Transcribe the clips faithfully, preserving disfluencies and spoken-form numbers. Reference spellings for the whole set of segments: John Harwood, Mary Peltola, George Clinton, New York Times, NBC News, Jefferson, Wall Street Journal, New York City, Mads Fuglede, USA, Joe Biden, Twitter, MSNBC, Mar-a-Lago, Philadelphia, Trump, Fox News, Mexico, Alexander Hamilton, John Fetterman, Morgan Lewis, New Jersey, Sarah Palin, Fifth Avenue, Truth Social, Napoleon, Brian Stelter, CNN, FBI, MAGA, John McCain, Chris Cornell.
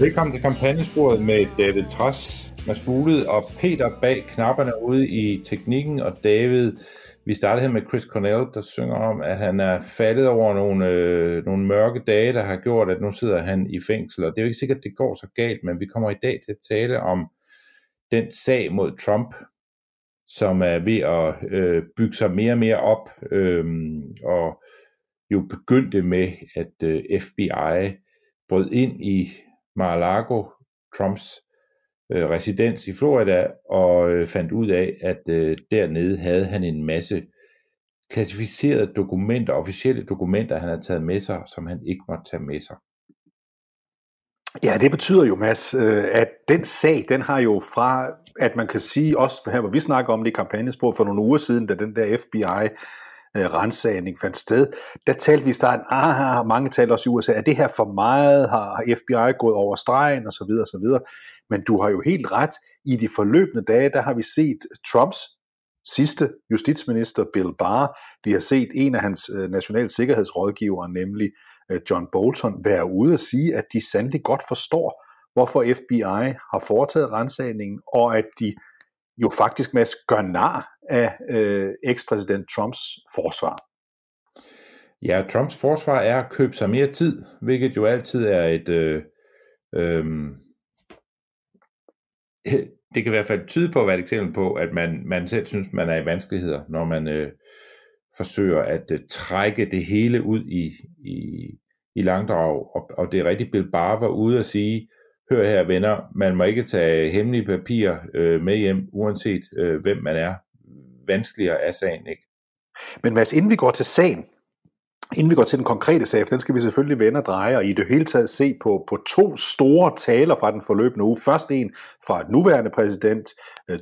Velkommen til kampagnesporet med David Træs, Mads Fuglede og Peter bag knapperne ude i teknikken. Og David, vi startede her med Chris Cornell, der synger om, at han er faldet over nogle, øh, nogle mørke dage, der har gjort, at nu sidder han i fængsel. Og det er jo ikke sikkert, at det går så galt, men vi kommer i dag til at tale om den sag mod Trump, som er ved at øh, bygge sig mere og mere op. Øh, og jo begyndte med, at øh, F B I brød ind i Mar-a-Lago, Trumps øh, residens i Florida, og øh, fandt ud af, at øh, dernede havde han en masse klassificerede dokumenter, officielle dokumenter, han har taget med sig, som han ikke måtte tage med sig. Ja, det betyder jo, Mads, øh, at den sag, den har jo fra, at man kan sige, også her, hvor vi snakker om det i kampagnespor for nogle uger siden, da den der F B I rensagning fandt sted, der talte vi i starten, aha, mange talte også i U S A, er det her for meget, har F B I gået over stregen, og så videre, og så videre. Men du har jo helt ret, i de forløbende dage, der har vi set Trumps sidste justitsminister, Bill Barr, vi har set en af hans national sikkerhedsrådgivere, nemlig John Bolton, være ude og sige, at de sandelig godt forstår, hvorfor F B I har foretaget rensagningen, og at de jo faktisk, Mads, gør nar af øh, ekspræsident Trumps forsvar. Ja, Trumps forsvar er at købe sig mere tid, hvilket jo altid er et... Øh, øh, det kan i hvert fald tyde på, hvad et eksempel på, at man, man selv synes, man er i vanskeligheder, når man øh, forsøger at øh, trække det hele ud i, i, i langdrag. Og, og det er rigtigt, Bill Barr var ude at sige, hør her venner, man må ikke tage hemmelige papirer øh, med hjem, uanset øh, hvem man er. Vanskeligere er sagen ikke. Men Mads, inden vi går til sagen, inden vi går til den konkrete sag, for den skal vi selvfølgelig vende og dreje, og i det hele taget se på, på to store taler fra den forløbende uge. Først en fra nuværende præsident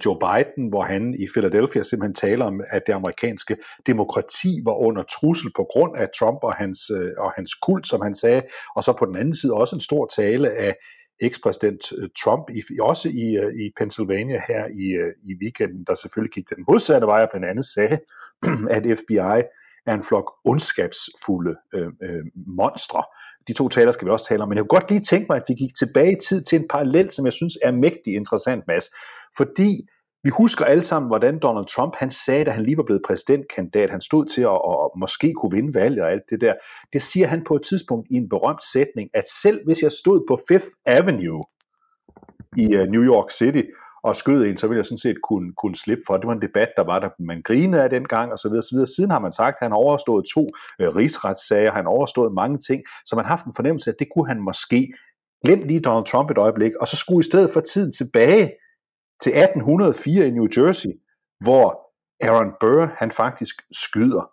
Joe Biden, hvor han i Philadelphia simpelthen taler om, at det amerikanske demokrati var under trussel på grund af Trump og hans, og hans kult, som han sagde, og så på den anden side også en stor tale af ekspræsident Trump, også i, i Pennsylvania her i, i weekenden, der selvfølgelig gik den modsatte vej, og blandt andet sagde, at F B I er en flok ondskabsfulde øh, øh, monstre. De to taler skal vi også tale om, men jeg kunne godt lige tænke mig, at vi gik tilbage i tid til en parallel, som jeg synes er mægtig interessant, Mads, fordi vi husker alle sammen, hvordan Donald Trump, han sagde, da han lige var blevet præsidentkandidat, han stod til at og måske kunne vinde valget og alt det der. Det siger han på et tidspunkt i en berømt sætning, at selv hvis jeg stod på Fifth Avenue i New York City og skød en, så ville jeg sådan set kunne, kunne slippe for. Det var en debat, der var der, man grinede af dengang og så videre, så videre. Siden har man sagt, at han overstået to øh, rigsretssager, han overstået mange ting, så man har haft en fornemmelse af, at det kunne han måske. Glem lige Donald Trump et øjeblik, og så skulle i stedet for tiden tilbage til atten hundrede og fire i New Jersey, hvor Aaron Burr, han faktisk skyder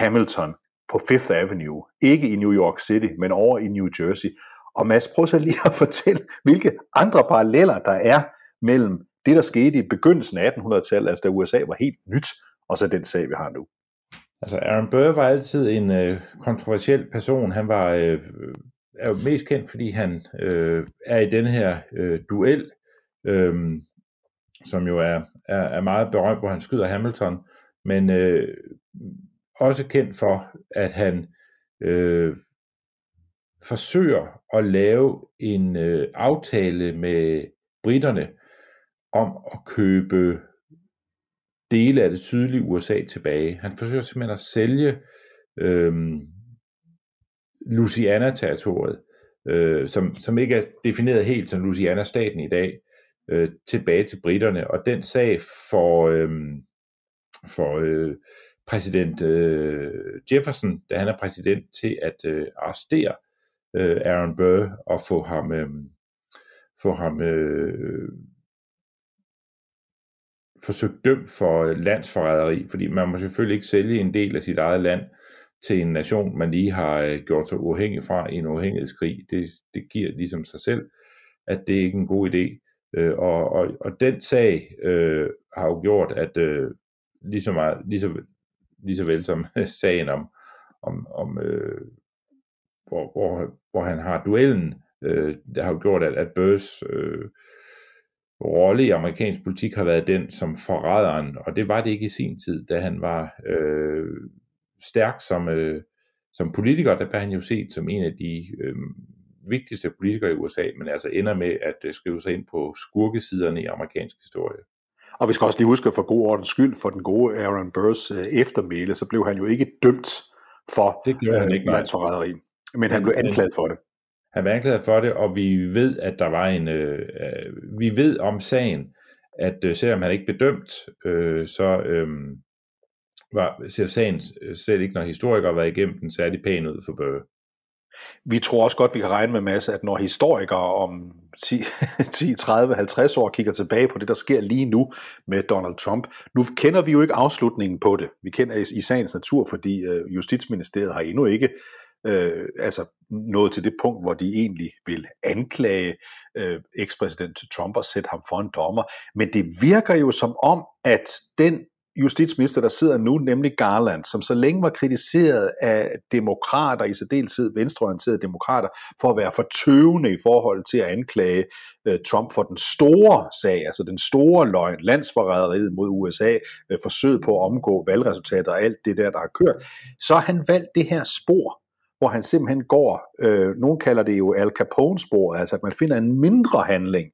Hamilton på Fifth Avenue, ikke i New York City, men over i New Jersey. Og Mads, prøv så lige at fortælle, hvilke andre paralleller der er mellem det, der skete i begyndelsen af attenhundredetallet, altså da U S A var helt nyt, og så den sag, vi har nu. Altså, Aaron Burr var altid en øh, kontroversiel person. Han var, øh, er jo mest kendt, fordi han øh, er i den her øh, duel, øh, som jo er, er, er meget berømt, hvor han skyder Hamilton, men øh, også kendt for, at han øh, forsøger at lave en øh, aftale med briterne om at købe dele af det sydlige U S A tilbage. Han forsøger simpelthen at sælge øh, Louisiana-territoriet, øh, som, som ikke er defineret helt som Louisiana-staten i dag, øh, tilbage til briterne. Og den sag for, øh, for øh, præsident øh, Jefferson, da han er præsident, til at øh, arrestere øh, Aaron Burr og få ham øh, få ham øh, forsøgt dømt for landsforræderi, fordi man må selvfølgelig ikke sælge en del af sit eget land til en nation, man lige har gjort sig uafhængig fra i en uafhængighedskrig. Det, det giver ligesom sig selv, at det ikke er en god idé. Øh, og, og, og den sag øh, har jo gjort, at øh, lige, så meget, lige, så, lige så vel som sagen om, om, om øh, hvor, hvor, hvor han har duellen, øh, det har jo gjort, at, at Burrs øh, rolle i amerikansk politik har været den som forræderen, og det var det ikke i sin tid, da han var øh, stærk som, øh, som politiker. Der blev han jo set som en af de øh, vigtigste politikere i U S A, men altså ender med at skrive sig ind på skurkesiderne i amerikansk historie. Og vi skal også lige huske, for god ordens skyld, for den gode Aaron Burrs øh, eftermæle, så blev han jo ikke dømt for øh, landsforræderi, men han blev anklaget for det. Han var anklaget for det, og vi ved, at der var en, øh, vi ved om sagen, at øh, selvom han ikke blev dømt, øh, så øh, var ser sagen øh, selv ikke, når historikere var igennem den, særlig pæn ud for Bøge. Vi tror også godt, vi kan regne med, Mads, at når historikere om ti, tredive, halvtreds år kigger tilbage på det, der sker lige nu med Donald Trump. Nu kender vi jo ikke afslutningen på det. Vi kender i, i sagens natur, fordi øh, Justitsministeriet har endnu ikke Øh, altså nået til det punkt, hvor de egentlig vil anklage øh, ekspræsident Trump og sætte ham for en dommer. Men det virker jo som om, at den justitsminister, der sidder nu, nemlig Garland, som så længe var kritiseret af demokrater, i særdeleshed venstreorienterede demokrater, for at være for tøvende i forhold til at anklage øh, Trump for den store sag, altså den store løgn, landsforræderiet mod U S A, øh, forsøget på at omgå valgresultater og alt det der, der har kørt, så har han valgt det her spor, hvor han simpelthen går, øh, nogen kalder det jo Al Capone-sporet, altså at man finder en mindre handling,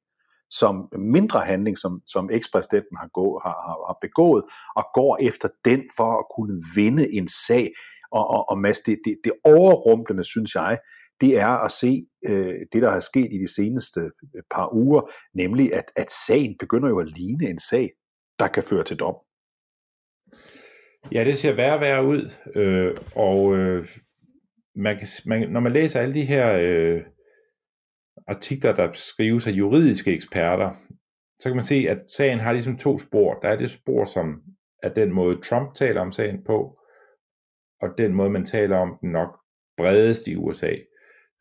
som mindre handling, som, som ekspræsidenten har, gå, har, har begået, og går efter den for at kunne vinde en sag. Og, og, og Mads, det, det, det overrumplende, synes jeg, det er at se øh, det, der er sket i de seneste par uger, nemlig at, at sagen begynder jo at ligne en sag, der kan føre til dom. Ja, det ser værre og værre ud, øh, og Øh... Man kan, man, når man læser alle de her øh, artikler, der skrives af juridiske eksperter, så kan man se, at sagen har ligesom to spor. Der er det spor, som er den måde, Trump taler om sagen på, og den måde, man taler om den nok bredest i U S A.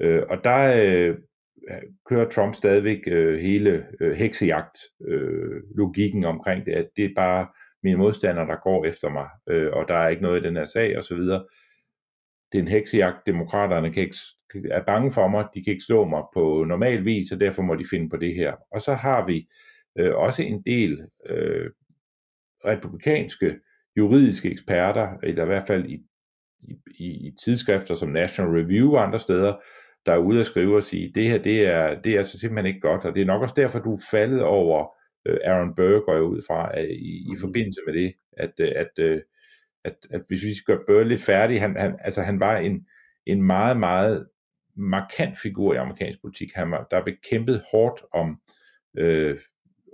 Øh, og der øh, kører Trump stadigvæk øh, hele øh, heksejagt-logikken øh, omkring det, at det er bare mine modstandere, der går efter mig, øh, og der er ikke noget i den her sag, osv. Det er en heksejagt, demokraterne kan ikke, er bange for mig, de kan ikke slå mig på normal vis, og derfor må de finde på det her. Og så har vi øh, også en del øh, republikanske juridiske eksperter, eller i hvert fald i, i, i tidsskrifter som National Review og andre steder, der er ude at skrive og sige, det her det er, det er altså simpelthen ikke godt, og det er nok også derfor, du er faldet over øh, Aaron Burr, går jeg ud fra, øh, i, i forbindelse med det, at, at øh, At, at hvis vi skal gøre Burr lidt færdig, han, han, altså han var en, en meget, meget markant figur i amerikansk politik. Han var, der blev kæmpet hårdt om øh,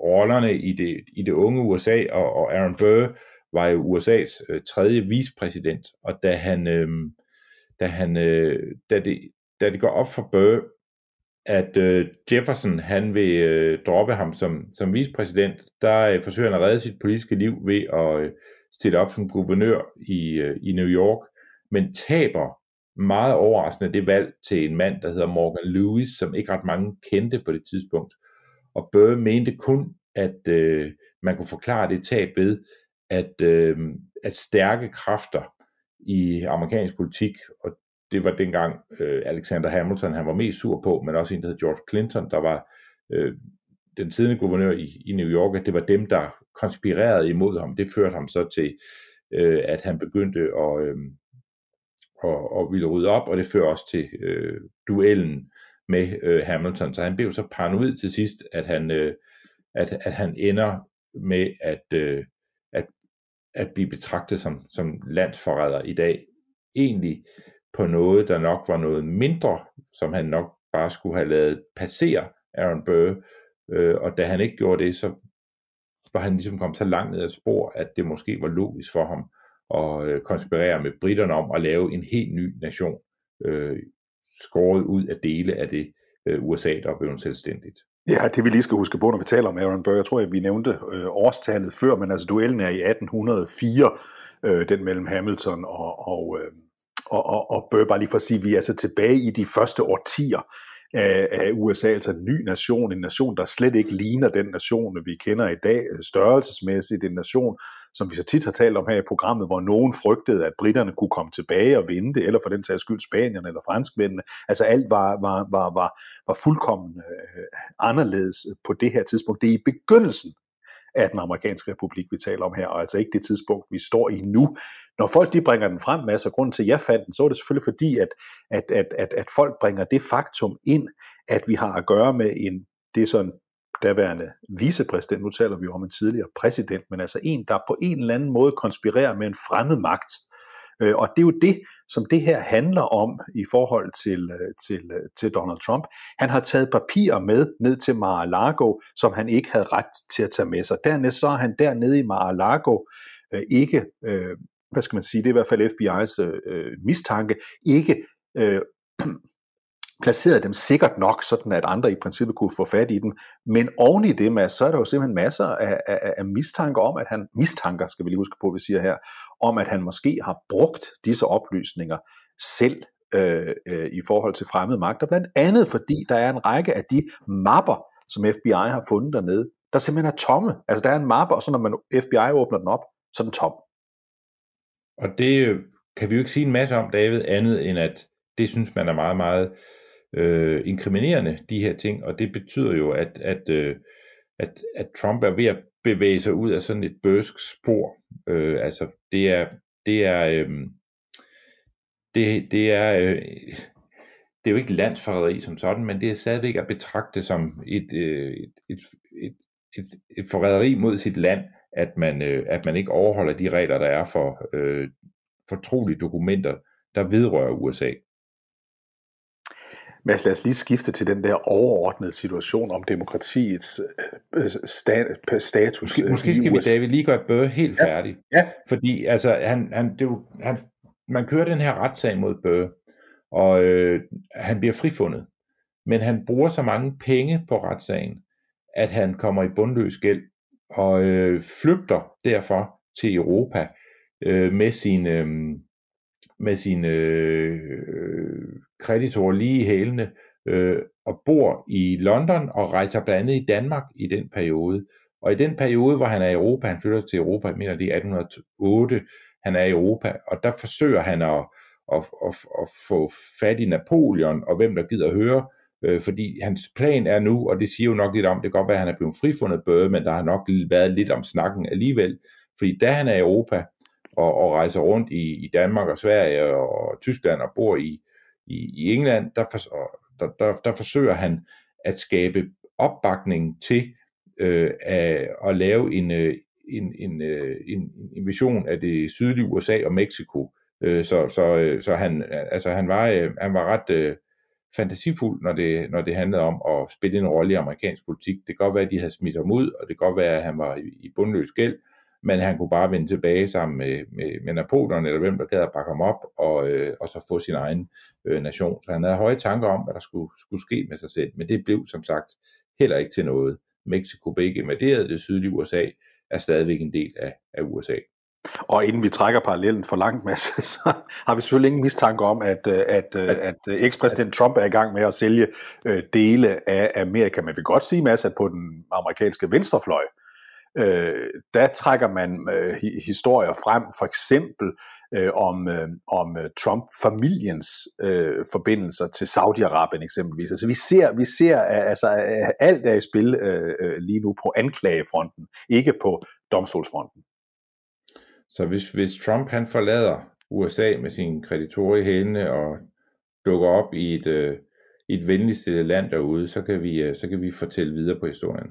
rollerne i det, i det unge U S A, og, og Aaron Burr var jo U S A's øh, tredje vicepræsident, og da han, øh, da, han øh, da, det, da det går op for Burr, at øh, Jefferson han vil øh, droppe ham som, som vicepræsident, der øh, forsøger han at redde sit politiske liv ved at øh, stille op som guvernør i, i New York, men taber meget overraskende det valg til en mand, der hedder Morgan Lewis, som ikke ret mange kendte på det tidspunkt. Og Burr mente kun, at øh, man kunne forklare det tab ved, at, øh, at stærke kræfter i amerikansk politik, og det var dengang øh, Alexander Hamilton, han var mest sur på, men også en, der hed George Clinton, der var øh, den tidligere guvernør i, i New York, at det var dem, der konspirerede imod ham. Det førte ham så til, øh, at han begyndte at, øh, at, at ville rydde op, og det førte også til øh, duellen med øh, Hamilton. Så han blev så paranoid til sidst, at han, øh, at, at han ender med at, øh, at, at blive betragtet som, som landsforræder i dag. Egentlig på noget, der nok var noget mindre, som han nok bare skulle have lavet passere Aaron Burr, øh, og da han ikke gjorde det, så var han ligesom kommet så langt ned ad spor, at det måske var logisk for ham at øh, konspirere med briterne om at lave en helt ny nation, øh, skåret ud af dele af det øh, U S A, der blev selvstændigt. Ja, det vi lige skal huske på, når vi taler om Aaron Burr, jeg tror, at vi nævnte øh, årstallet før, men altså duellen er i atten hundrede og fire, øh, den mellem Hamilton og, og øh, Og, og, og bør bare lige for at sige, at vi er altså tilbage i de første årtier af, af U S A, altså en ny nation, en nation, der slet ikke ligner den nation, vi kender i dag, størrelsesmæssigt, en nation, som vi så tit har talt om her i programmet, hvor nogen frygtede, at britterne kunne komme tilbage og vinde det, eller for den sags skyld spanierne eller franskmændene. Altså alt var, var, var, var, var fuldkommen øh, anderledes på det her tidspunkt. Det er i begyndelsen af den amerikanske republik, vi taler om her, og altså ikke det tidspunkt, vi står i nu. Når folk de bringer den frem, masser af grund til, at jeg fandt den, så er det selvfølgelig fordi, at, at, at, at, at folk bringer det faktum ind, at vi har at gøre med en, det er sådan daværende vicepræsident, nu taler vi jo om en tidligere præsident, men altså en, der på en eller anden måde konspirerer med en fremmed magt. Og det er jo det, som det her handler om i forhold til, til, til Donald Trump. Han har taget papirer med ned til Mar-a-Lago, som han ikke havde ret til at tage med sig. Dernæst så er han dernede i Mar-a-Lago øh, ikke, øh, hvad skal man sige, det er i hvert fald F B I's øh, mistanke, ikke øh, placerede dem sikkert nok, sådan at andre i princippet kunne få fat i dem. Men oven i det, Mads, så er der jo simpelthen masser af, af, af mistanker om, at han, mistanker skal vi lige huske på, hvad vi siger her, om at han måske har brugt disse oplysninger selv øh, øh, i forhold til fremmede magter. Blandt andet fordi der er en række af de mapper, som F B I har fundet dernede, der simpelthen er tomme. Altså der er en mappe, og så når man F B I åbner den op, så er den tom. Og det kan vi jo ikke sige en masse om, David, andet end at det synes man er meget, meget Øh, inkriminerende, de her ting, og det betyder jo, at, at, øh, at, at Trump er ved at bevæge sig ud af sådan et børsk spor. Øh, altså, det er det er, øh, det, det er øh, det er jo ikke landsforræderi som sådan, men det er stadigvæk at betragte som et, øh, et, et, et, et, et forræderi mod sit land, at man, øh, at man ikke overholder de regler, der er for øh, fortrolige dokumenter, der vedrører U S A. Men lad os lige skifte til den der overordnede situation om demokratiets sta- status. Måske, måske skal vi, David, lige gøre Burr helt ja. færdig. Ja. Fordi altså, han, han, det jo, han, man kører den her retssag mod Burr, og øh, han bliver frifundet. Men han bruger så mange penge på retssagen, at han kommer i bundløs gæld og øh, flygter derfor til Europa øh, med sin... Øh, med sine øh, kreditorer lige i hælene, øh, og bor i London og rejser blandt andet i Danmark i den periode. Og i den periode, hvor han er i Europa, han flytter til Europa, jeg mener det er atten hundrede og otte, han er i Europa, og der forsøger han at, at, at, at få fat i Napoleon, og hvem der gider høre, øh, fordi hans plan er nu, og det siger jo nok lidt om, det kan godt være, at han er blevet frifundet Burr, men der har nok været lidt om snakken alligevel, fordi da han er i Europa, Og, og rejser rundt i, i Danmark og Sverige og, og Tyskland og bor i, i, i England, der, for, der, der, der forsøger han at skabe opbakning til øh, at, at lave en, en, en, en invasion af det sydlige U S A og Mexico. Øh, så så, så han, altså, han, var, han var ret øh, fantasifuld, når det, når det handlede om at spille en rolle i amerikansk politik. Det kan godt være, at de havde smidt ham ud, og det kan godt være, at han var i, i bundløs gæld, men han kunne bare vende tilbage sammen med, med, med Napoleon, eller hvem der gad at bakke ham op, og, øh, og så få sin egen øh, nation. Så han havde høje tanker om, hvad der skulle, skulle ske med sig selv, men det blev som sagt heller ikke til noget. Mexico blev ikke invaderet, det sydlige U S A er stadigvæk en del af, af U S A. Og inden vi trækker parallellen for langt, masse, så har vi selvfølgelig ingen mistanke om, at, at, at, at eks-præsident Trump er i gang med at sælge dele af Amerika. Men vi kan godt sige, Mads, at på den amerikanske venstrefløj, Øh, der trækker man øh, historier frem, for eksempel øh, om, øh, om Trump-familiens øh, forbindelser til Saudi-Arabien eksempelvis. Altså vi ser, vi ser altså, alt er i spil øh, lige nu på anklagefronten, ikke på domstolsfronten. Så hvis, hvis Trump han forlader U S A med sine kreditorer i hælene og dukker op i et, øh, et venligstillet land derude, så kan vi, øh, så kan vi fortælle videre på historien.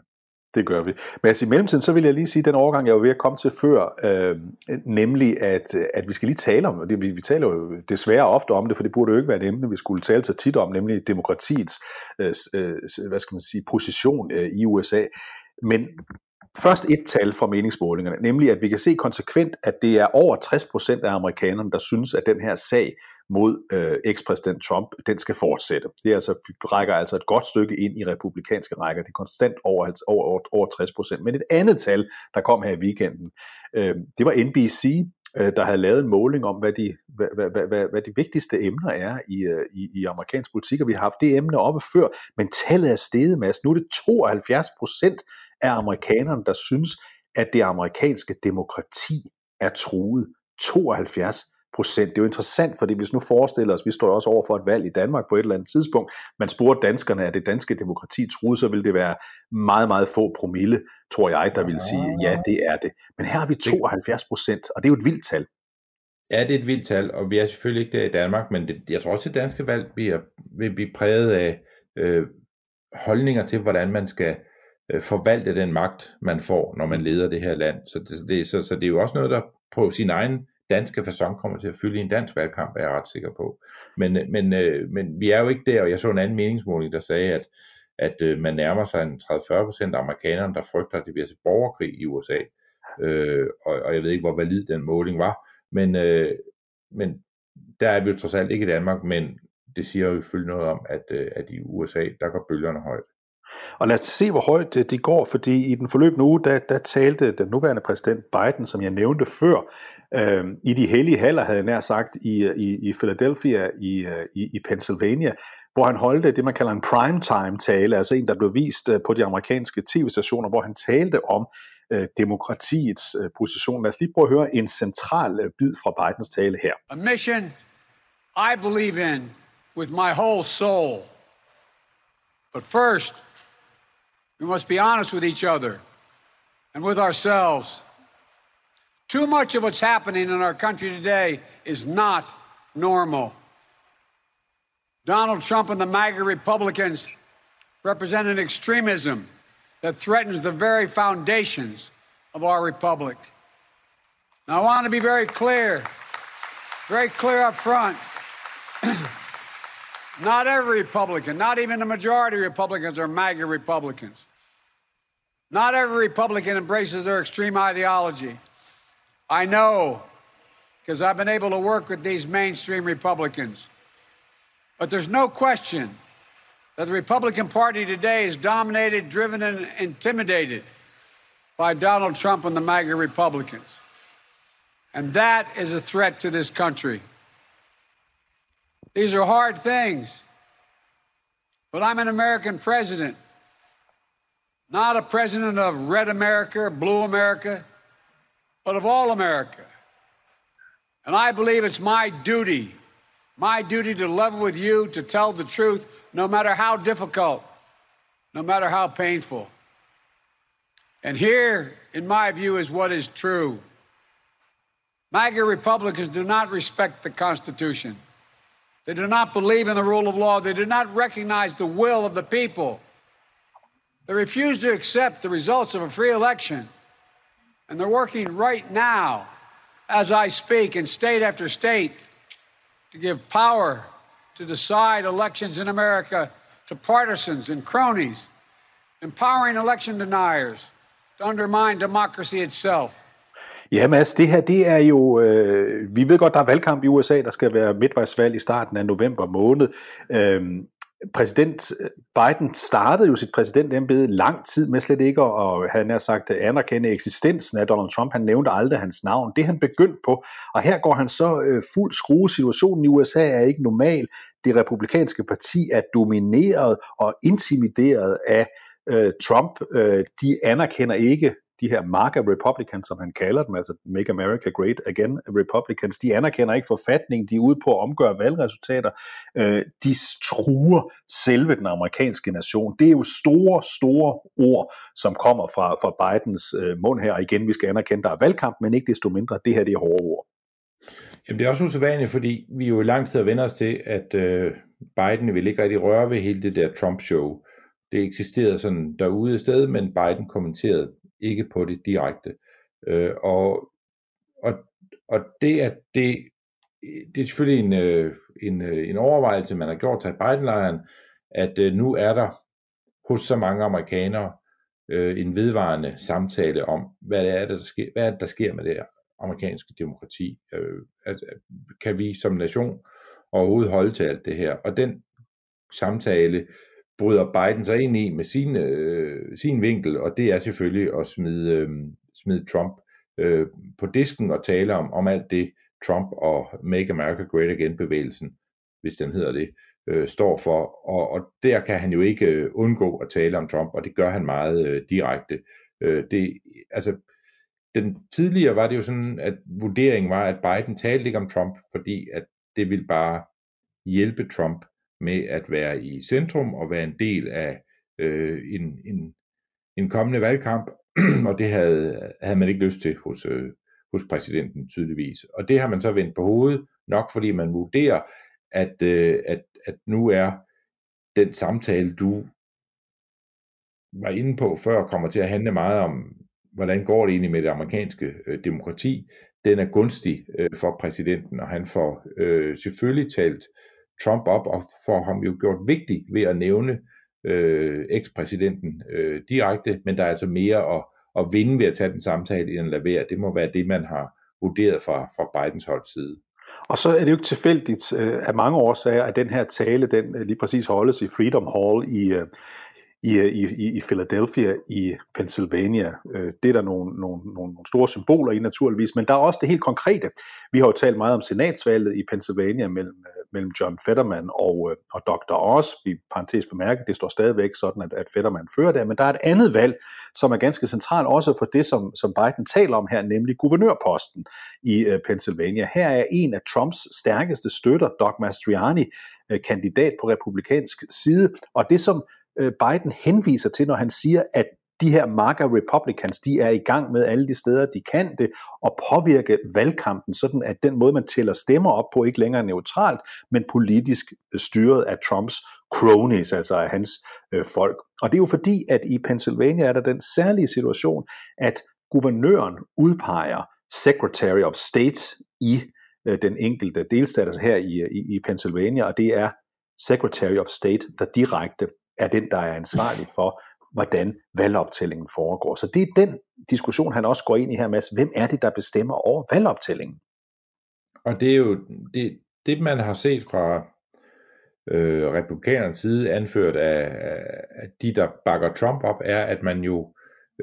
Det gør vi. Men altså, i mellemtiden, så vil jeg lige sige, den overgang, jeg var ved at komme til før, øh, nemlig at, at vi skal lige tale om, og det, vi, vi taler jo desværre ofte om det, for det burde jo ikke være et emne, vi skulle tale så tit om, nemlig demokratiets, øh, øh, hvad skal man sige, position øh, i U S A. Men først et tal fra meningsmålingerne, nemlig at vi kan se konsekvent, at det er over tres procent af amerikanerne, der synes, at den her sag mod øh, ekspræsident Trump, den skal fortsætte. Det altså, rækker altså et godt stykke ind i republikanske rækker. Det er konstant over, over, over tres procent. Men et andet tal, der kom her i weekenden, øh, det var N B C, øh, der havde lavet en måling om, hvad de, hvad, hvad, hvad, hvad de vigtigste emner er i, øh, i, i amerikansk politik, og vi har haft det emne oppe før, men tallet er steget, Mads. Nu er det tooghalvfjerds procent af amerikanerne, der synes, at det amerikanske demokrati er truet. tooghalvfjerds procent. Det er jo interessant, fordi hvis nu forestiller os, vi står også over for et valg i Danmark på et eller andet tidspunkt, man spurgte danskerne, er det danske demokrati truet, så ville det være meget, meget få promille, tror jeg, der ville sige, ja, det er det. Men her har vi tooghalvfjerds procent, og det er jo et vildt tal. Ja, det er et vildt tal, og vi er selvfølgelig ikke der i Danmark, men det, jeg tror også, at det danske valg bliver, vil blive præget af øh, holdninger til, hvordan man skal forvalte den magt, man får, når man leder det her land. Så det, det, så, så det er jo også noget, der på sin egen danske façon kommer til at fylde en dansk valgkamp, er jeg ret sikker på. Men, men, men vi er jo ikke der, og jeg så en anden meningsmåling, der sagde, at, at man nærmer sig en tredive til fyrre procent af amerikanerne, der frygter, at det bliver til borgerkrig i U S A. Øh, og, og jeg ved ikke, hvor valid den måling var. Men, øh, men der er vi jo trods alt ikke i Danmark, men det siger jo selvfølgelig noget om, at, at i U S A, der går bølgerne højt. Og lad os se, hvor højt de går, fordi i den forløbende uge, der, der talte den nuværende præsident Biden, som jeg nævnte før, øh, i de hellige haller, havde jeg nær sagt, i, i, i Philadelphia, i, i, i Pennsylvania, hvor han holdte det, man kalder en primetime-tale, altså en, der blev vist på de amerikanske tv-stationer, hvor han talte om øh, demokratiets øh, position. Lad os lige prøve at høre en central øh, bid fra Bidens tale her. A mission I believe in with my whole soul. But first, we must be honest with each other and with ourselves. Too much of what's happening in our country today is not normal. Donald Trump and the MAGA Republicans represent an extremism that threatens the very foundations of our republic. Now, I want to be very clear, very clear up front. Not every Republican, not even the majority of Republicans are MAGA Republicans. Not every Republican embraces their extreme ideology. I know, because I've been able to work with these mainstream Republicans. But there's no question that the Republican Party today is dominated, driven, and intimidated by Donald Trump and the MAGA Republicans. And that is a threat to this country. These are hard things, but I'm an American president, not a president of red America, blue America, but of all America. And I believe it's my duty, my duty to level with you, to tell the truth, no matter how difficult, no matter how painful. And here, in my view, is what is true. MAGA Republicans do not respect the Constitution. They do not believe in the rule of law. They do not recognize the will of the people. They refuse to accept the results of a free election. And they're working right now, as I speak, in state after state, to give power to decide elections in America to partisans and cronies, empowering election deniers to undermine democracy itself. Ja, Mads, det her, det er jo, øh, vi ved godt, der er valgkamp i U S A, der skal være midtvejsvalg i starten af november måned, øh, Præsident Biden startede jo sit præsidentembede lang tid med slet ikke at, han har sagt, anerkende eksistensen af Donald Trump. Han nævnte aldrig hans navn. Det han begyndte på, og her går han så øh, fuld skrue. Situationen i U S A er ikke normal. Det republikanske parti er domineret og intimideret af øh, Trump. Øh, de anerkender ikke de her MAGA Republicans, som han kalder dem, altså Make America Great Again Republicans, de anerkender ikke forfatningen, de er ude på at omgøre valgresultater, de truer selve den amerikanske nation. Det er jo store, store ord, som kommer fra, fra Bidens mund her, og igen, vi skal anerkende, der er valgkamp, men ikke desto mindre, det her det er hårde ord. Jamen det er også usædvanligt, fordi vi jo i lang tid har vendt os til, at øh, Biden vil ikke rigtig røre ved hele det der Trump-show. Det eksisterede sådan derude et sted, men Biden kommenterede ikke på det direkte. Øh, og, og, og det, at det, det er selvfølgelig en, en, en overvejelse, man har gjort til Biden-lejren, at øh, nu er der hos så mange amerikanere øh, en vedvarende samtale om, hvad det er, der sker, hvad er det, der sker med det her amerikanske demokrati. Øh, at, at, kan vi som nation overhovedet holde til alt det her? Og den samtale bryder Biden sig ind i med sin, øh, sin vinkel, og det er selvfølgelig at smide, øh, smide Trump øh, på disken og tale om, om alt det, Trump og Make America Great Again-bevægelsen, hvis den hedder det, øh, står for. Og, og der kan han jo ikke øh, undgå at tale om Trump, og det gør han meget øh, direkte. Øh, det, altså, den tidligere var det jo sådan, at vurderingen var, at Biden talte ikke om Trump, fordi at det ville bare hjælpe Trump med at være i centrum og være en del af øh, en, en, en kommende valgkamp, og det havde, havde man ikke lyst til hos, øh, hos præsidenten tydeligvis. Og det har man så vendt på hovedet, nok fordi man vurderer, at, øh, at, at nu er den samtale, du var inde på før, kommer til at handle meget om, hvordan går det egentlig med det amerikanske øh, demokrati. Den er gunstig øh, for præsidenten, og han får øh, selvfølgelig talt Trump op, og får ham jo gjort vigtig ved at nævne øh, ekspræsidenten øh, direkte, men der er altså mere at, at vinde ved at tage den samtale, end at lade være. Det må være det, man har vurderet fra, fra Bidens holds side. Og så er det jo ikke tilfældigt øh, af mange årsager, at den her tale, den lige præcis holdes i Freedom Hall i øh, I, i, i Philadelphia, i Pennsylvania. Det er der nogle, nogle, nogle store symboler i naturligvis, men der er også det helt konkrete. Vi har jo talt meget om senatsvalget i Pennsylvania mellem, mellem John Fetterman og, og doktor Oz. I parentes bemærket, det står stadigvæk sådan, at, at Fetterman fører der, men der er et andet valg, som er ganske centralt også for det, som, som Biden taler om her, nemlig guvernørposten i uh, Pennsylvania. Her er en af Trumps stærkeste støtter, Doug Mastriani, uh, kandidat på republikansk side, og det som Biden henviser til, når han siger, at de her MAGA Republicans, de er i gang med alle de steder, de kan det, og påvirke valgkampen, sådan at den måde, man tæller stemmer op på, ikke længere neutralt, men politisk styret af Trumps cronies, altså af hans øh, folk. Og det er jo fordi, at i Pennsylvania er der den særlige situation, at guvernøren udpeger Secretary of State i øh, den enkelte delstat, altså her i, i, i Pennsylvania, og det er Secretary of State, der direkte er den, der er ansvarlig for, hvordan valgoptællingen foregår. Så det er den diskussion, han også går ind i her, Mads. Hvem er det, der bestemmer over valgoptællingen? Og det er jo det, det man har set fra øh, republikanernes side, anført af, af de, der bakker Trump op, er, at man jo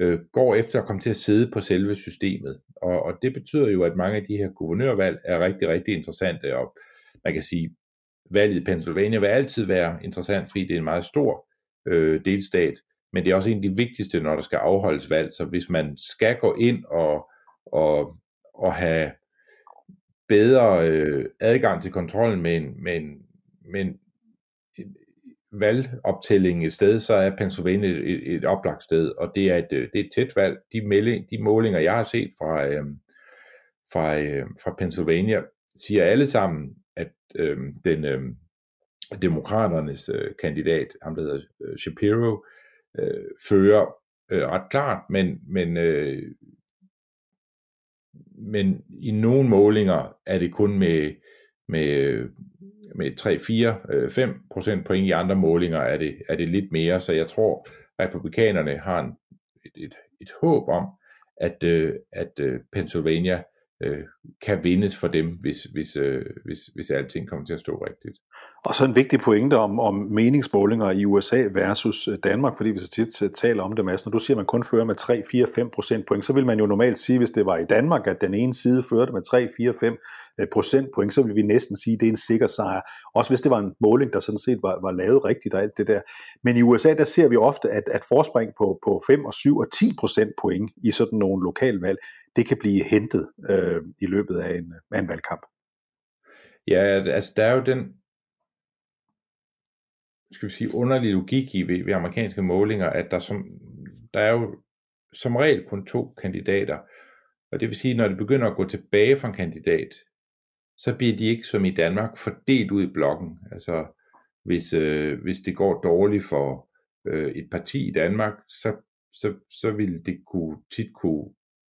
øh, går efter at komme til at sidde på selve systemet. Og, og det betyder jo, at mange af de her guvernørvalg er rigtig, rigtig interessante. Og man kan sige, valget i Pennsylvania vil altid være interessant, fordi det er en meget stor øh, delstat, men det er også en af de vigtigste, når der skal afholdes valg. Så hvis man skal gå ind og, og, og have bedre øh, adgang til kontrollen med en, med en, med en valgoptælling et sted, så er Pennsylvania et, et oplagt sted, og det er et, det er et tæt valg. De, melding, de målinger, jeg har set fra, øh, fra, øh, fra Pennsylvania, siger alle sammen, at øh, den øh, demokraternes øh, kandidat, ham der hedder øh, Shapiro, øh, fører øh, ret klart, men, men, øh, men i nogle målinger er det kun med, med, med tre fire fem procent point. I andre målinger er det, er det lidt mere, så jeg tror, republikanerne har en, et, et, et håb om, at, øh, at øh, Pennsylvania øh, kan vindes for dem, hvis, hvis, øh, hvis, hvis alting kommer til at stå rigtigt. Og så en vigtig pointe om, om meningsmålinger i U S A versus Danmark, fordi vi så tit taler om det, Mads, når du siger, at man kun fører med tre, fire, fem procentpoint, så vil man jo normalt sige, hvis det var i Danmark, at den ene side førte med tre, fire, fem procentpoint, så ville vi næsten sige, at det er en sikker sejr. Også hvis det var en måling, der sådan set var, var lavet rigtigt og alt det der. Men i U S A, der ser vi ofte, at, at forspring på, på fem og syv og ti procentpoint i sådan nogle lokalvalg, det kan blive hentet øh, i løbet af en, af en valgkamp. Ja, altså der er jo den, skal vi sige, underlig logik i ved, ved amerikanske målinger, at der, som, der er jo som regel kun to kandidater, og det vil sige, når det begynder at gå tilbage fra en kandidat, så bliver de ikke som i Danmark fordelt ud i blokken. Altså hvis, øh, hvis det går dårligt for øh, et parti i Danmark, så, så, så vil det kunne, tit kunne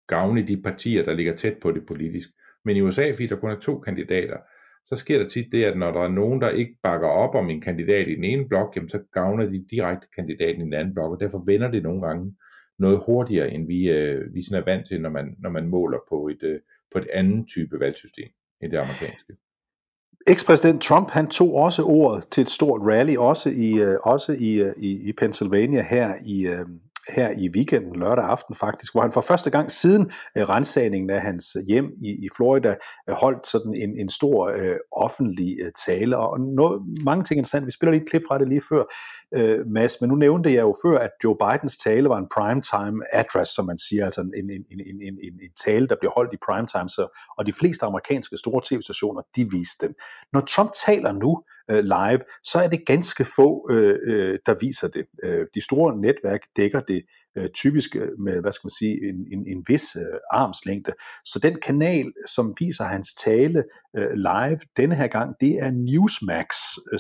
gavne de partier, der ligger tæt på det politisk. Men i U S A, fordi der kun er to kandidater, så sker der tit det, at når der er nogen, der ikke bakker op om en kandidat i den ene blok, jamen så gavner de direkte kandidaten i den anden blok, og derfor vender det nogle gange noget hurtigere, end vi, øh, vi sådan er vant til, når man, når man måler på et, øh, på et andet type valgsystem end det amerikanske. Ekspræsident Trump, han tog også ordet til et stort rally, også i, øh, også i, øh, i Pennsylvania her i... Øh her i weekenden, lørdag aften faktisk, hvor han for første gang siden øh, ransagningen af hans hjem i, i Florida øh, holdt sådan en, en stor øh, offentlig øh, tale, og noget, mange ting interessant. Vi spiller lige et klip fra det lige før, øh, Mads, men nu nævnte jeg jo før, at Joe Bidens tale var en primetime address, som man siger, altså en, en, en, en, en, en tale, der bliver holdt i primetime, så, og de fleste amerikanske store tv-stationer, de viste den. Når Trump taler nu, live, så er det ganske få, øh, der viser det. De store netværk dækker det øh, typisk med, hvad skal man sige, en, en, en vis øh, armslængde. Så den kanal, som viser hans tale øh, live denne her gang, det er Newsmax,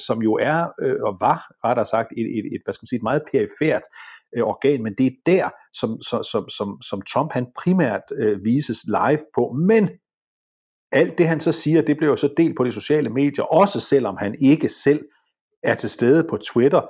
som jo er, øh, og var rettere sagt, et, et, et, hvad skal man sige, et meget perifært øh, organ, men det er der, som, som, som, som, som Trump han primært øh, vises live på, men alt det, han så siger, det bliver jo så delt på de sociale medier, også selvom han ikke selv er til stede på Twitter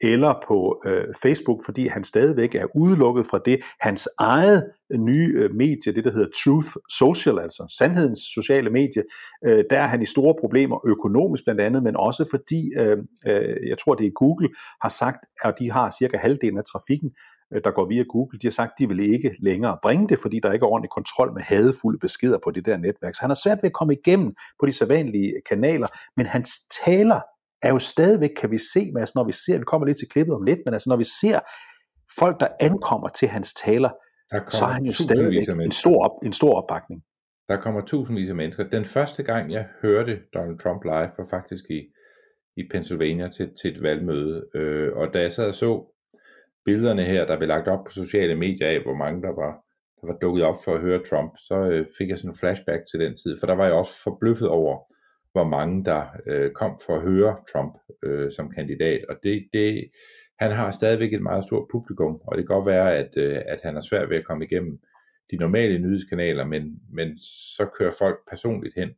eller på øh, Facebook, fordi han stadigvæk er udelukket fra det. Hans eget nye øh, medie, det der hedder Truth Social, altså sandhedens sociale medie, øh, der er han i store problemer, økonomisk blandt andet, men også fordi, øh, øh, jeg tror det er Google, har sagt, at de har cirka halvdelen af trafikken, der går via Google, de har sagt, de vil ikke længere bringe det, fordi der ikke er ordentlig kontrol med hadefulde beskeder på det der netværk. Så han har svært ved at komme igennem på de sædvanlige kanaler, men hans taler er jo stadigvæk, kan vi se, altså når vi ser, vi kommer lidt til klippet om lidt, men altså når vi ser folk, der ankommer til hans taler, så har han jo stadigvæk en stor, op, en stor opbakning. Der kommer tusindvis af mennesker. Den første gang, jeg hørte Donald Trump live, var faktisk i, i Pennsylvania til, til et valgmøde, øh, og da jeg sad og så billederne her, der blev lagt op på sociale medier af, hvor mange der var, der var dukket op for at høre Trump, så øh, fik jeg sådan en flashback til den tid, for der var jeg også forbløffet over, hvor mange der øh, kom for at høre Trump øh, som kandidat, og det, det, han har stadigvæk et meget stort publikum, og det kan godt være, at, øh, at han er svært ved at komme igennem de normale nyhedskanaler, men, men så kører folk personligt hen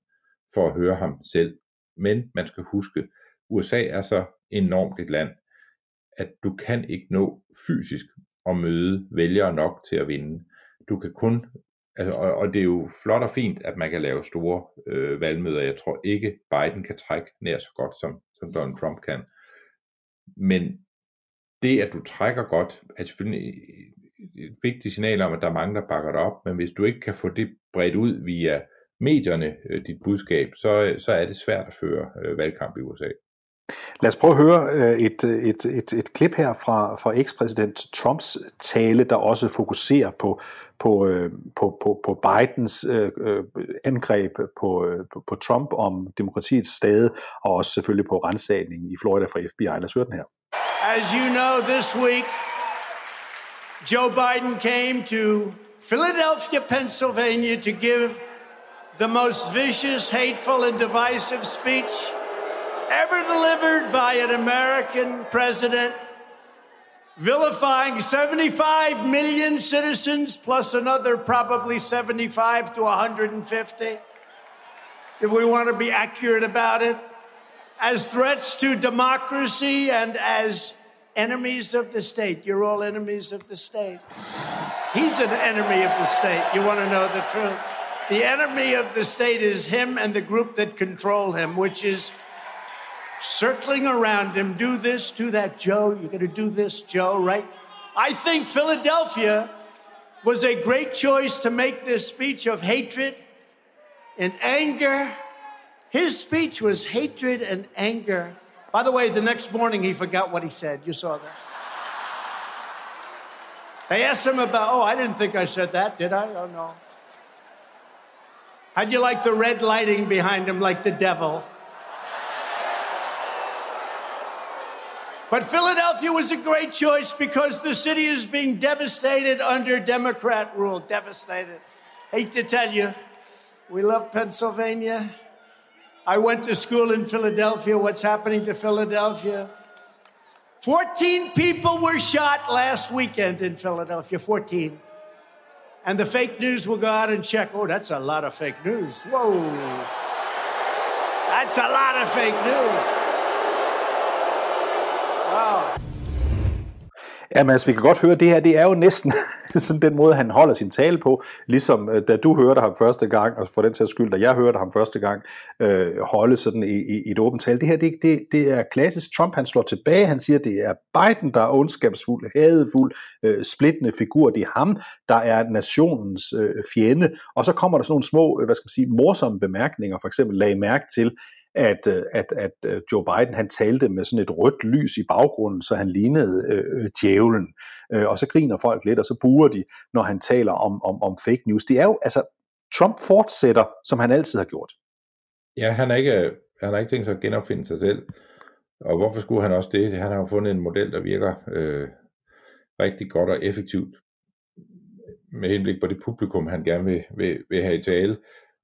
for at høre ham selv. Men man skal huske, U S A er så enormt et land, at du kan ikke nå fysisk at møde vælgere nok til at vinde. Du kan kun, altså, og, og det er jo flot og fint, at man kan lave store øh, valgmøder. Jeg tror ikke, Biden kan trække nær så godt, som, som Donald Trump kan. Men det, at du trækker godt, er selvfølgelig et vigtigt signal om, at der er mange, der bakker dig op, men hvis du ikke kan få det bredt ud via medierne, øh, dit budskab, så, så er det svært at føre øh, valgkamp i U S A. Lad os prøve at høre et, et, et, et klip her fra, fra ekspræsident Trumps tale, der også fokuserer på, på, på, på, på Bidens øh, angreb på, på, på Trump om demokratiets stade, og også selvfølgelig på ransagningen i Florida fra F B I. Lad os høre den her. As you know, this week, Joe Biden came to Philadelphia, Pennsylvania to give the most vicious, hateful and divisive speech ever delivered by an American president, vilifying seventy-five million citizens, plus another probably seventy-five to one hundred fifty, if we want to be accurate about it, as threats to democracy and as enemies of the state. You're all enemies of the state. He's an enemy of the state. You want to know the truth. The enemy of the state is him and the group that control him, which is circling around him. Do this, do that, Joe. You're going to do this, Joe, right? I think Philadelphia was a great choice to make this speech of hatred and anger. His speech was hatred and anger. By the way, the next morning he forgot what he said. You saw that. They asked him about, oh, I didn't think I said that, did I? Oh, no. How'd you like the red lighting behind him like the devil? But Philadelphia was a great choice because the city is being devastated under Democrat rule. Devastated. Hate to tell you, we love Pennsylvania. I went to school in Philadelphia. What's happening to Philadelphia? fourteen people were shot last weekend in Philadelphia, fourteen. And the fake news will go out and check. Oh, that's a lot of fake news. Whoa. That's a lot of fake news. Wow. Jamen altså, vi kan godt høre, det her, det er jo næsten sådan den måde, han holder sin tale på, ligesom da du hørte ham første gang, og for den sags skyld, da jeg hørte ham første gang, øh, holde sådan i, i, i et åbent tale. Det her, det, det, det er klassisk Trump, han slår tilbage, han siger, det er Biden, der er ondskabsfuld, hadefuld, øh, splittende figur, det er ham, der er nationens øh, fjende, og så kommer der sådan nogle små, hvad skal man sige, morsomme bemærkninger, for eksempel lag mærke til, At, at, at Joe Biden, han talte med sådan et rødt lys i baggrunden, så han lignede øh, djævlen. Øh, og så griner folk lidt, og så buer de, når han taler om, om, om fake news. Det er jo, altså, Trump fortsætter, som han altid har gjort. Ja, han har ikke, han har ikke tænkt sig at genopfinde sig selv. Og hvorfor skulle han også det? Han har jo fundet en model, der virker øh, rigtig godt og effektivt med henblik på det publikum, han gerne vil, vil, vil have i tale.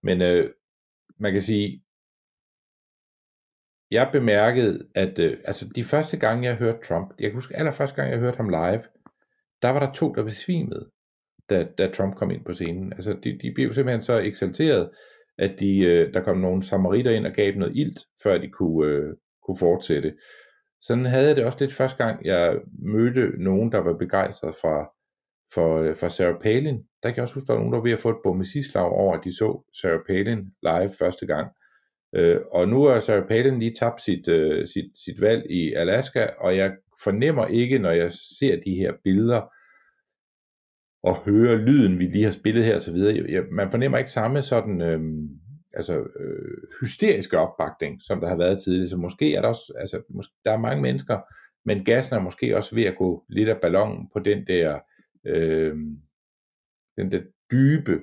Men øh, man kan sige, jeg bemærkede, at øh, altså de første gange, jeg hørte Trump, jeg kan huske allerførste gang, jeg hørte ham live, der var der to, der besvimede, da, da Trump kom ind på scenen. Altså, de, de blev simpelthen så eksalteret, at de, øh, der kom nogle samaritter ind og gav noget ilt, før de kunne, øh, kunne fortsætte. Sådan havde jeg det også lidt første gang, jeg mødte nogen, der var begejstret fra, for, øh, for Sarah Palin. Der kan jeg også huske, der var nogen, der var ved at få et bombesidslag over, at de så Sarah Palin live første gang. Øh, og nu er Sarah Palin lige tabt sit, øh, sit, sit valg i Alaska, og jeg fornemmer ikke, når jeg ser de her billeder og hører lyden, vi lige har spillet her og så videre, jeg, man fornemmer ikke samme sådan øh, altså, øh, hysteriske opbakning, som der har været tidligere. Så måske er der også, altså, mås- der er mange mennesker, men gassen er måske også ved at gå lidt af ballonen på den der, øh, den der dybe,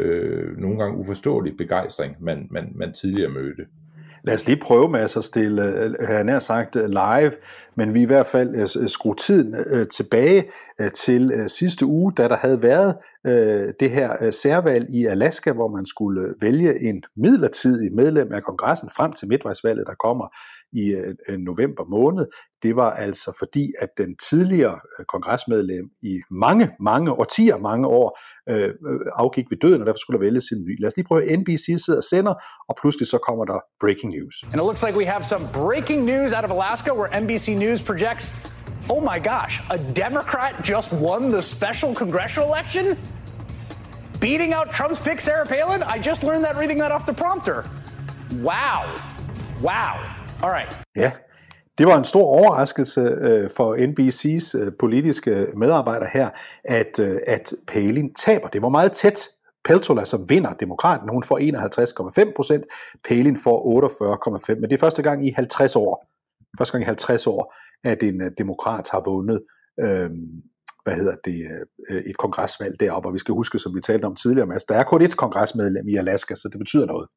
Øh, nogle gange uforståelig begejstring, man, man, man tidligere mødte. Lad os lige prøve med at stille, har jeg nær sagt, live, men vi i hvert fald skrue tiden tilbage til sidste uge, da der havde været det her særvalg i Alaska, hvor man skulle vælge en midlertidig medlem af kongressen frem til midtvejsvalget, der kommer i november måned. Det var altså fordi, at den tidligere kongresmedlem i mange, mange årtier, mange år, øh, afgik ved døden, og derfor skulle der vælges en ny. Lad os lige prøve, at N B C sidder og sender, og pludselig så kommer der breaking news. And it looks like we have some breaking news out of Alaska, where N B C News projects, oh my gosh, a Democrat just won the special congressional election? Beating out Trump's pick, Sarah Palin? I just learned that reading that off the prompter. Wow. Wow. All right. Yeah. Det var en stor overraskelse øh, for N B C's øh, politiske medarbejdere her, at, øh, at Palin taber. Det var meget tæt. Peltola, som vinder, demokraten, hun får enoghalvtreds komma fem procent, Palin får otteogfyrre komma fem procent. Men det er første gang i halvtreds år. Første gang i halvtreds år, at en øh, demokrat har vundet øh, hvad hedder det, øh, et kongresvalg deroppe. Og vi skal huske, som vi talte om tidligere, Mads, der er kun ét kongresmedlem i Alaska, så det betyder noget.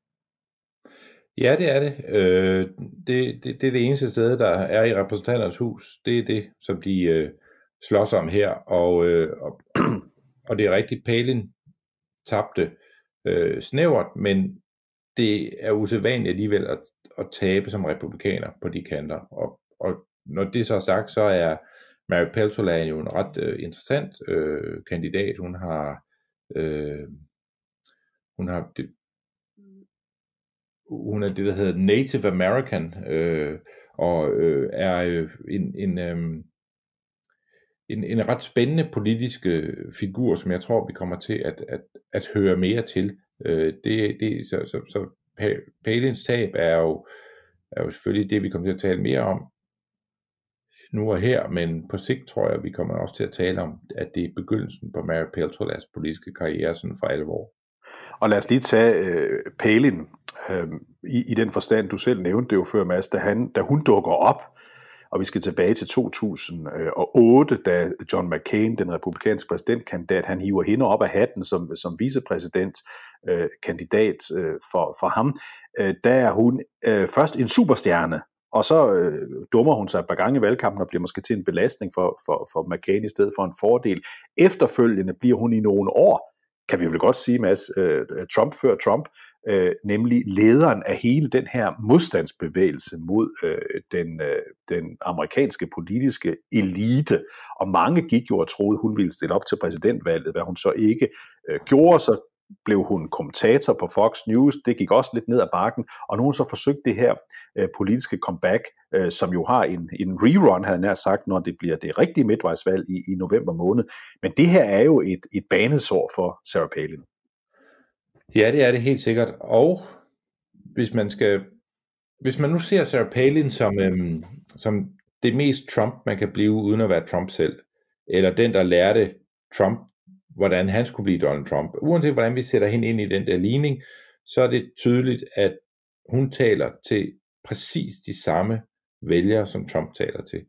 Ja, det er det. Øh, det, det. Det er det eneste sted, der er i repræsentanternes hus. Det er det, som de øh, slås om her. Og, øh, og, og det er rigtigt, Palin tabte øh, snævert, men det er usædvanligt alligevel at, at tabe som republikaner på de kanter. Og, og når det så er sagt, så er Mary Peltola jo en ret øh, interessant øh, kandidat. Hun har... Øh, hun har det, Hun er det, der hedder Native American, øh, og øh, er en, en, øh, en, en ret spændende politisk figur, som jeg tror, vi kommer til at, at, at høre mere til. Øh, det, det, så så, så Palins tab er jo, er jo selvfølgelig det, vi kommer til at tale mere om nu og her, men på sigt tror jeg, vi kommer også til at tale om, at det er begyndelsen på Mary Peltolas politiske karriere sådan for alvor. Og lad os lige tage øh, Palin øh, i, i den forstand, du selv nævnte det jo før, Mads, da, han, da hun dukker op, og vi skal tilbage til to tusind og otte, da John McCain, den republikanske præsidentkandidat, han hiver hende op af hatten som, som vicepræsidentkandidat øh, øh, for, for ham. Øh, der er hun øh, først en superstjerne, og så øh, dummer hun sig et par gange i valgkampen og bliver måske til en belastning for, for, for McCain i stedet for en fordel. Efterfølgende bliver hun i nogle år, kan vi jo godt sige, Mads, øh, Trump før Trump, Øh, nemlig lederen af hele den her modstandsbevægelse mod øh, den, øh, den amerikanske politiske elite. Og mange gik jo og troede, hun ville stille op til præsidentvalget, hvad hun så ikke øh, gjorde. Så blev hun kommentator på Fox News, det gik også lidt ned ad bakken, og nu har hun så forsøgt det her øh, politiske comeback, øh, som jo har en, en rerun, havde jeg nær sagt, når det bliver det rigtige midtvejsvalg i, i november måned. Men det her er jo et, et banesår for Sarah Palin. Ja, det er det helt sikkert, og hvis man skal, hvis man nu ser Sarah Palin som, øhm, som det mest Trump, man kan blive uden at være Trump selv, eller den, der lærte Trump, hvordan han skulle blive Donald Trump, uanset hvordan vi sætter hende ind i den der ligning, så er det tydeligt, at hun taler til præcis de samme vælgere, som Trump taler til.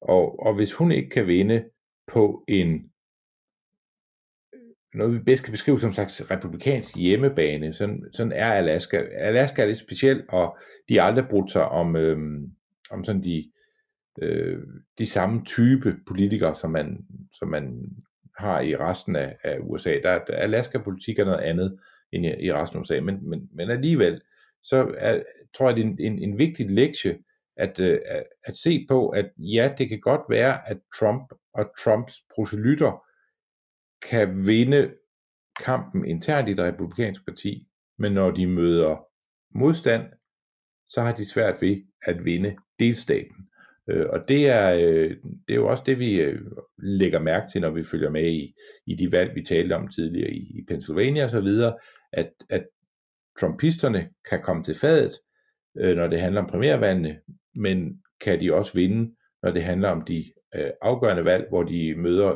Og, og hvis hun ikke kan vinde på en noget vi bedst kan beskrive som en slags republikansk hjemmebane. Sådan, sådan er Alaska. Alaska er lidt speciel, og de har aldrig brugt sig om, øh, om sådan de, øh, de samme type politikere, som man, som man har i resten af, af U S A. Der er Alaska-politik er noget andet end i, i resten af U S A, men, men, men alligevel, så er, tror jeg, det er en, en, en vigtig lektie at, øh, at se på, at ja, det kan godt være, at Trump og Trumps proselytter kan vinde kampen internt i det republikanske parti, men når de møder modstand, så har de svært ved at vinde delstaten. Og det er, det er jo også det, vi lægger mærke til, når vi følger med i, i de valg, vi talte om tidligere i, i Pennsylvania osv., at, at trumpisterne kan komme til fadet, når det handler om primærvalgene, men kan de også vinde, når det handler om de afgørende valg, hvor de møder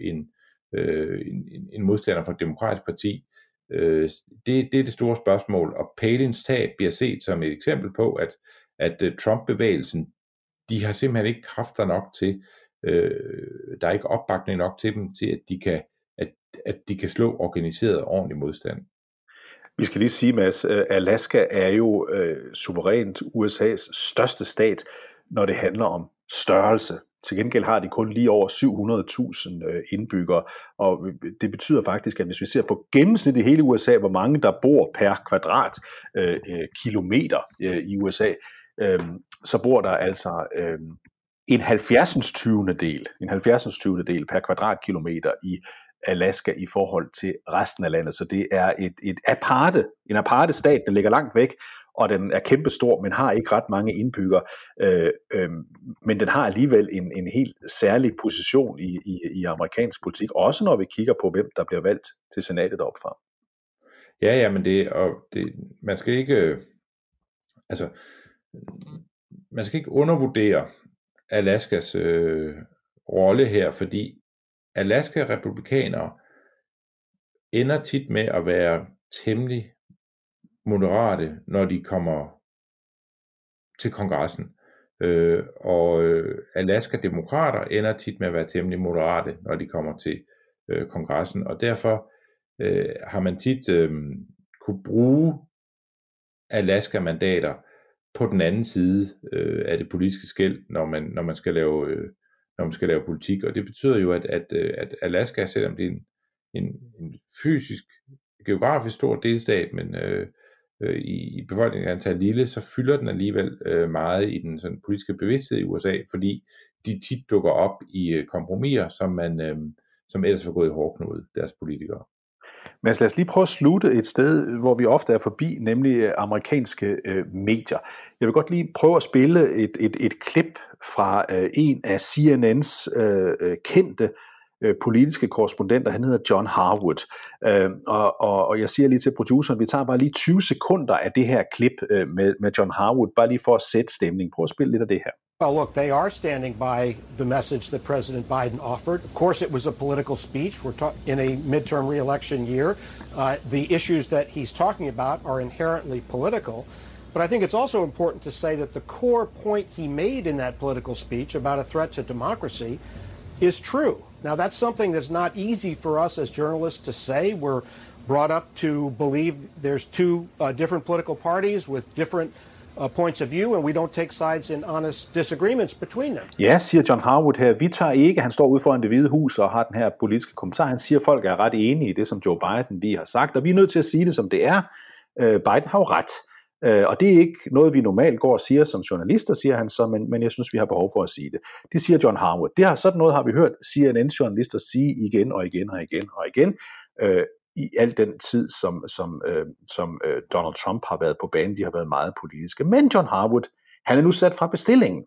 en En, en modstander fra et demokratisk parti. Øh, det, det er det store spørgsmål, og Palins tab bliver set som et eksempel på, at, at Trump-bevægelsen, de har simpelthen ikke kræfter nok til, øh, der er ikke opbakning nok til dem, til at de kan, at, at de kan slå organiseret og ordentlig modstand. Vi skal lige sige, Mads, Alaska er jo øh, suverænt U S A's største stat, når det handler om størrelse. Til gengæld har de kun lige over syv hundrede tusind indbyggere, og det betyder faktisk, at hvis vi ser på gennemsnit i hele U S A, hvor mange der bor per kvadratkilometer øh, øh, i U S A, øh, så bor der altså øh, en halvfjerds tyvende del, en halvfjerds tyvende del per kvadratkilometer i Alaska i forhold til resten af landet. Så det er et, et aparte, en aparte stat, der ligger langt væk, og den er kæmpestor, men har ikke ret mange indbyggere, øh, øh, men den har alligevel en, en helt særlig position i, i, i amerikansk politik, også når vi kigger på, hvem der bliver valgt til senatet deroppe fra. Ja, ja, men det, og det, man skal ikke, altså, man skal ikke undervurdere Alaskas øh, rolle her, fordi Alaska-republikanere ender tit med at være temmelig moderate, når de kommer til kongressen. Øh, og øh, Alaska-demokrater ender tit med at være temmelig moderate, når de kommer til øh, kongressen. Og derfor øh, har man tit øh, kunne bruge Alaska-mandater på den anden side øh, af det politiske skel, når man, når man skal lave, øh, når man skal lave politik. Og det betyder jo, at, at, at Alaska, selvom det er en, en, en fysisk, geografisk stor delstat, men øh, i, i befolkningen antal lille, så fylder den alligevel øh, meget i den sådan, politiske bevidsthed i U S A, fordi de tit dukker op i øh, kompromiser, som, man, øh, som ellers var gået i hårdknude, deres politikere. Men lad os lige prøve at slutte et sted, hvor vi ofte er forbi, nemlig amerikanske øh, medier. Jeg vil godt lige prøve at spille et, et, et klip fra øh, en af C N N's øh, kendte øh, politiske korrespondenter, han hedder John Harwood, øh, og, og, og jeg siger lige til produceren, vi tager bare lige tyve sekunder af det her klip øh, med, med John Harwood, bare lige for at sætte stemningen på, og spille lidt af det her. Well, look, they are standing by the message that President Biden offered. Of course, it was a political speech. We're ta- in a midterm re-election year. Uh, the issues that he's talking about are inherently political. But I think it's also important to say that the core point he made in that political speech about a threat to democracy is true. Now, that's something that's not easy for us as journalists to say. We're brought up to believe there's two uh, different political parties with different Uh, points of view, and we don't take sides in honest disagreements between them. Ja, siger John Harwood her. Vi tager ikke, han står ude foran Det Hvide Hus og har den her politiske kommentar. Han siger, at folk er ret enige i det, som Joe Biden lige har sagt, og vi er nødt til at sige det, som det er. Øh, Biden har jo ret. Øh, og det er ikke noget, vi normalt går og siger som journalister, siger han så, men, men jeg synes, vi har behov for at sige det. Det siger John Harwood. Det har, sådan noget har vi hørt C N N-journalister sige igen og igen og igen og igen. Øh, i al den tid, som, som, øh, som øh, Donald Trump har været på banen. De har været meget politiske. Men John Harwood, han er nu sat fra bestillingen.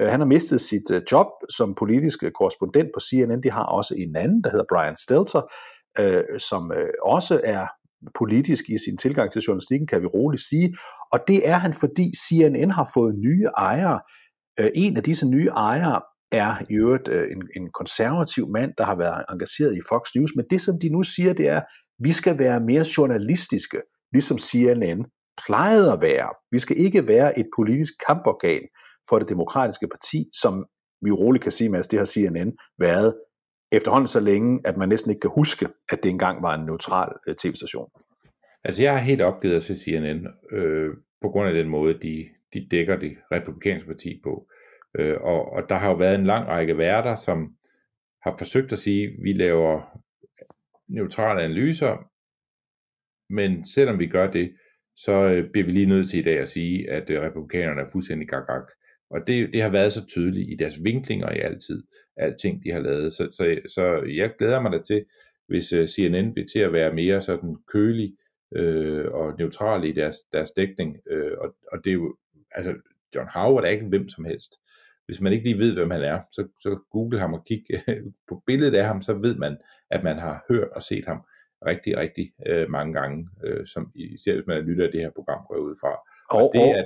Øh, han har mistet sit øh, job som politisk korrespondent på C N N. De har også en anden, der hedder Brian Stelter, øh, som øh, også er politisk i sin tilgang til journalistikken, kan vi roligt sige. Og det er han, fordi C N N har fået nye ejere. Øh, en af disse nye ejere er i øvrigt øh, en, en konservativ mand, der har været engageret i Fox News. Men det, som de nu siger, det er, vi skal være mere journalistiske, ligesom C N N plejede at være. Vi skal ikke være et politisk kamporgan for det demokratiske parti, som vi roligt kan sige, Mads, det har C N N været efterhånden så længe, at man næsten ikke kan huske, at det engang var en neutral tv-station. Altså, jeg har helt opgivet at se C N N, øh, på grund af den måde, de, de dækker det republikanske parti på. Øh, og, og der har jo været en lang række værter, som har forsøgt at sige, at vi laver neutrale analyser, men selvom vi gør det, så bliver vi lige nødt til i dag at sige, at republikanerne er fuldstændig gagag. Og det, det har været så tydeligt i deres vinklinger i altid, alting de har lavet. Så, så, så jeg glæder mig da til, hvis C N N vil til at være mere sådan kølig øh, og neutral i deres, deres dækning. Øh, og, og det er jo, altså John Howard er ikke hvem som helst. Hvis man ikke lige ved, hvem han er, så, så google ham og kig på billedet af ham, så ved man, at man har hørt og set ham rigtig, rigtig øh, mange gange, øh, som især hvis man lytter af det her program, går ud fra. Og, og det er...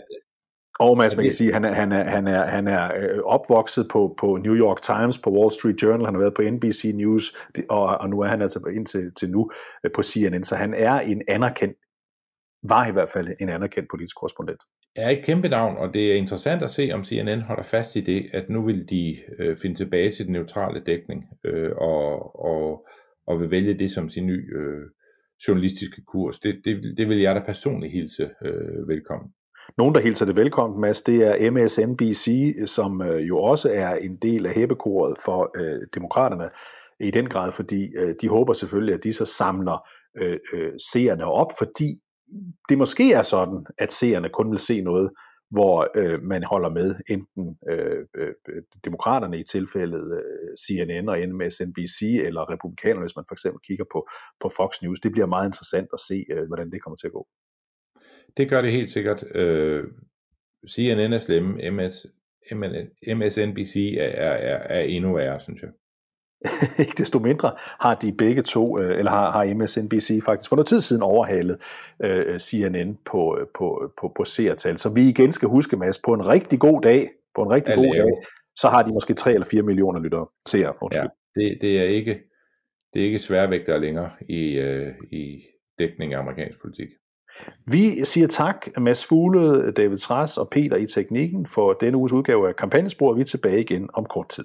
Og Mads, man kan sige, han er, han er, han er, han er opvokset på, på New York Times, på Wall Street Journal, han har været på N B C News, og, og nu er han altså indtil til nu på C N N, så han er en anerkendt, var i hvert fald en anerkendt politisk korrespondent. Er et kæmpe navn, og det er interessant at se, om C N N holder fast i det, at nu vil de øh, finde tilbage til den neutrale dækning, øh, og, og, og vil vælge det som sin nye øh, journalistiske kurs. Det, det, det vil jeg da personligt hilse øh, velkommen. Nogen, der hilser det velkommen, Mads, det er M S N B C, som øh, jo også er en del af hæppekoret for øh, demokraterne i den grad, fordi øh, de håber selvfølgelig, at de så samler øh, øh, seerne op, fordi det måske er sådan, at seerne kun vil se noget, hvor øh, man holder med enten øh, øh, demokraterne i tilfældet øh, C N N og M S N B C, eller republikanerne, hvis man for eksempel kigger på, på Fox News. Det bliver meget interessant at se, øh, hvordan det kommer til at gå. Det gør det helt sikkert. Øh, C N N er slemme, M S, M S N B C er, er, er endnu værre, synes jeg. Ikke desto mindre har de begge to, eller har, har M S N B C faktisk for noget tid siden overhalet øh, C N N på, på, på, på seertal. Så vi igen skal huske, Mads, på en rigtig god dag, på en rigtig god dag, så har de måske tre eller fire millioner lyttere seere. Ja, det, det er ikke, det er ikke sværvægtere længere i, øh, i dækning af amerikansk politik. Vi siger tak, Mads Fuglede, David Træs og Peter i teknikken for denne uges udgave af Kampagnespor. Vi er tilbage igen om kort tid.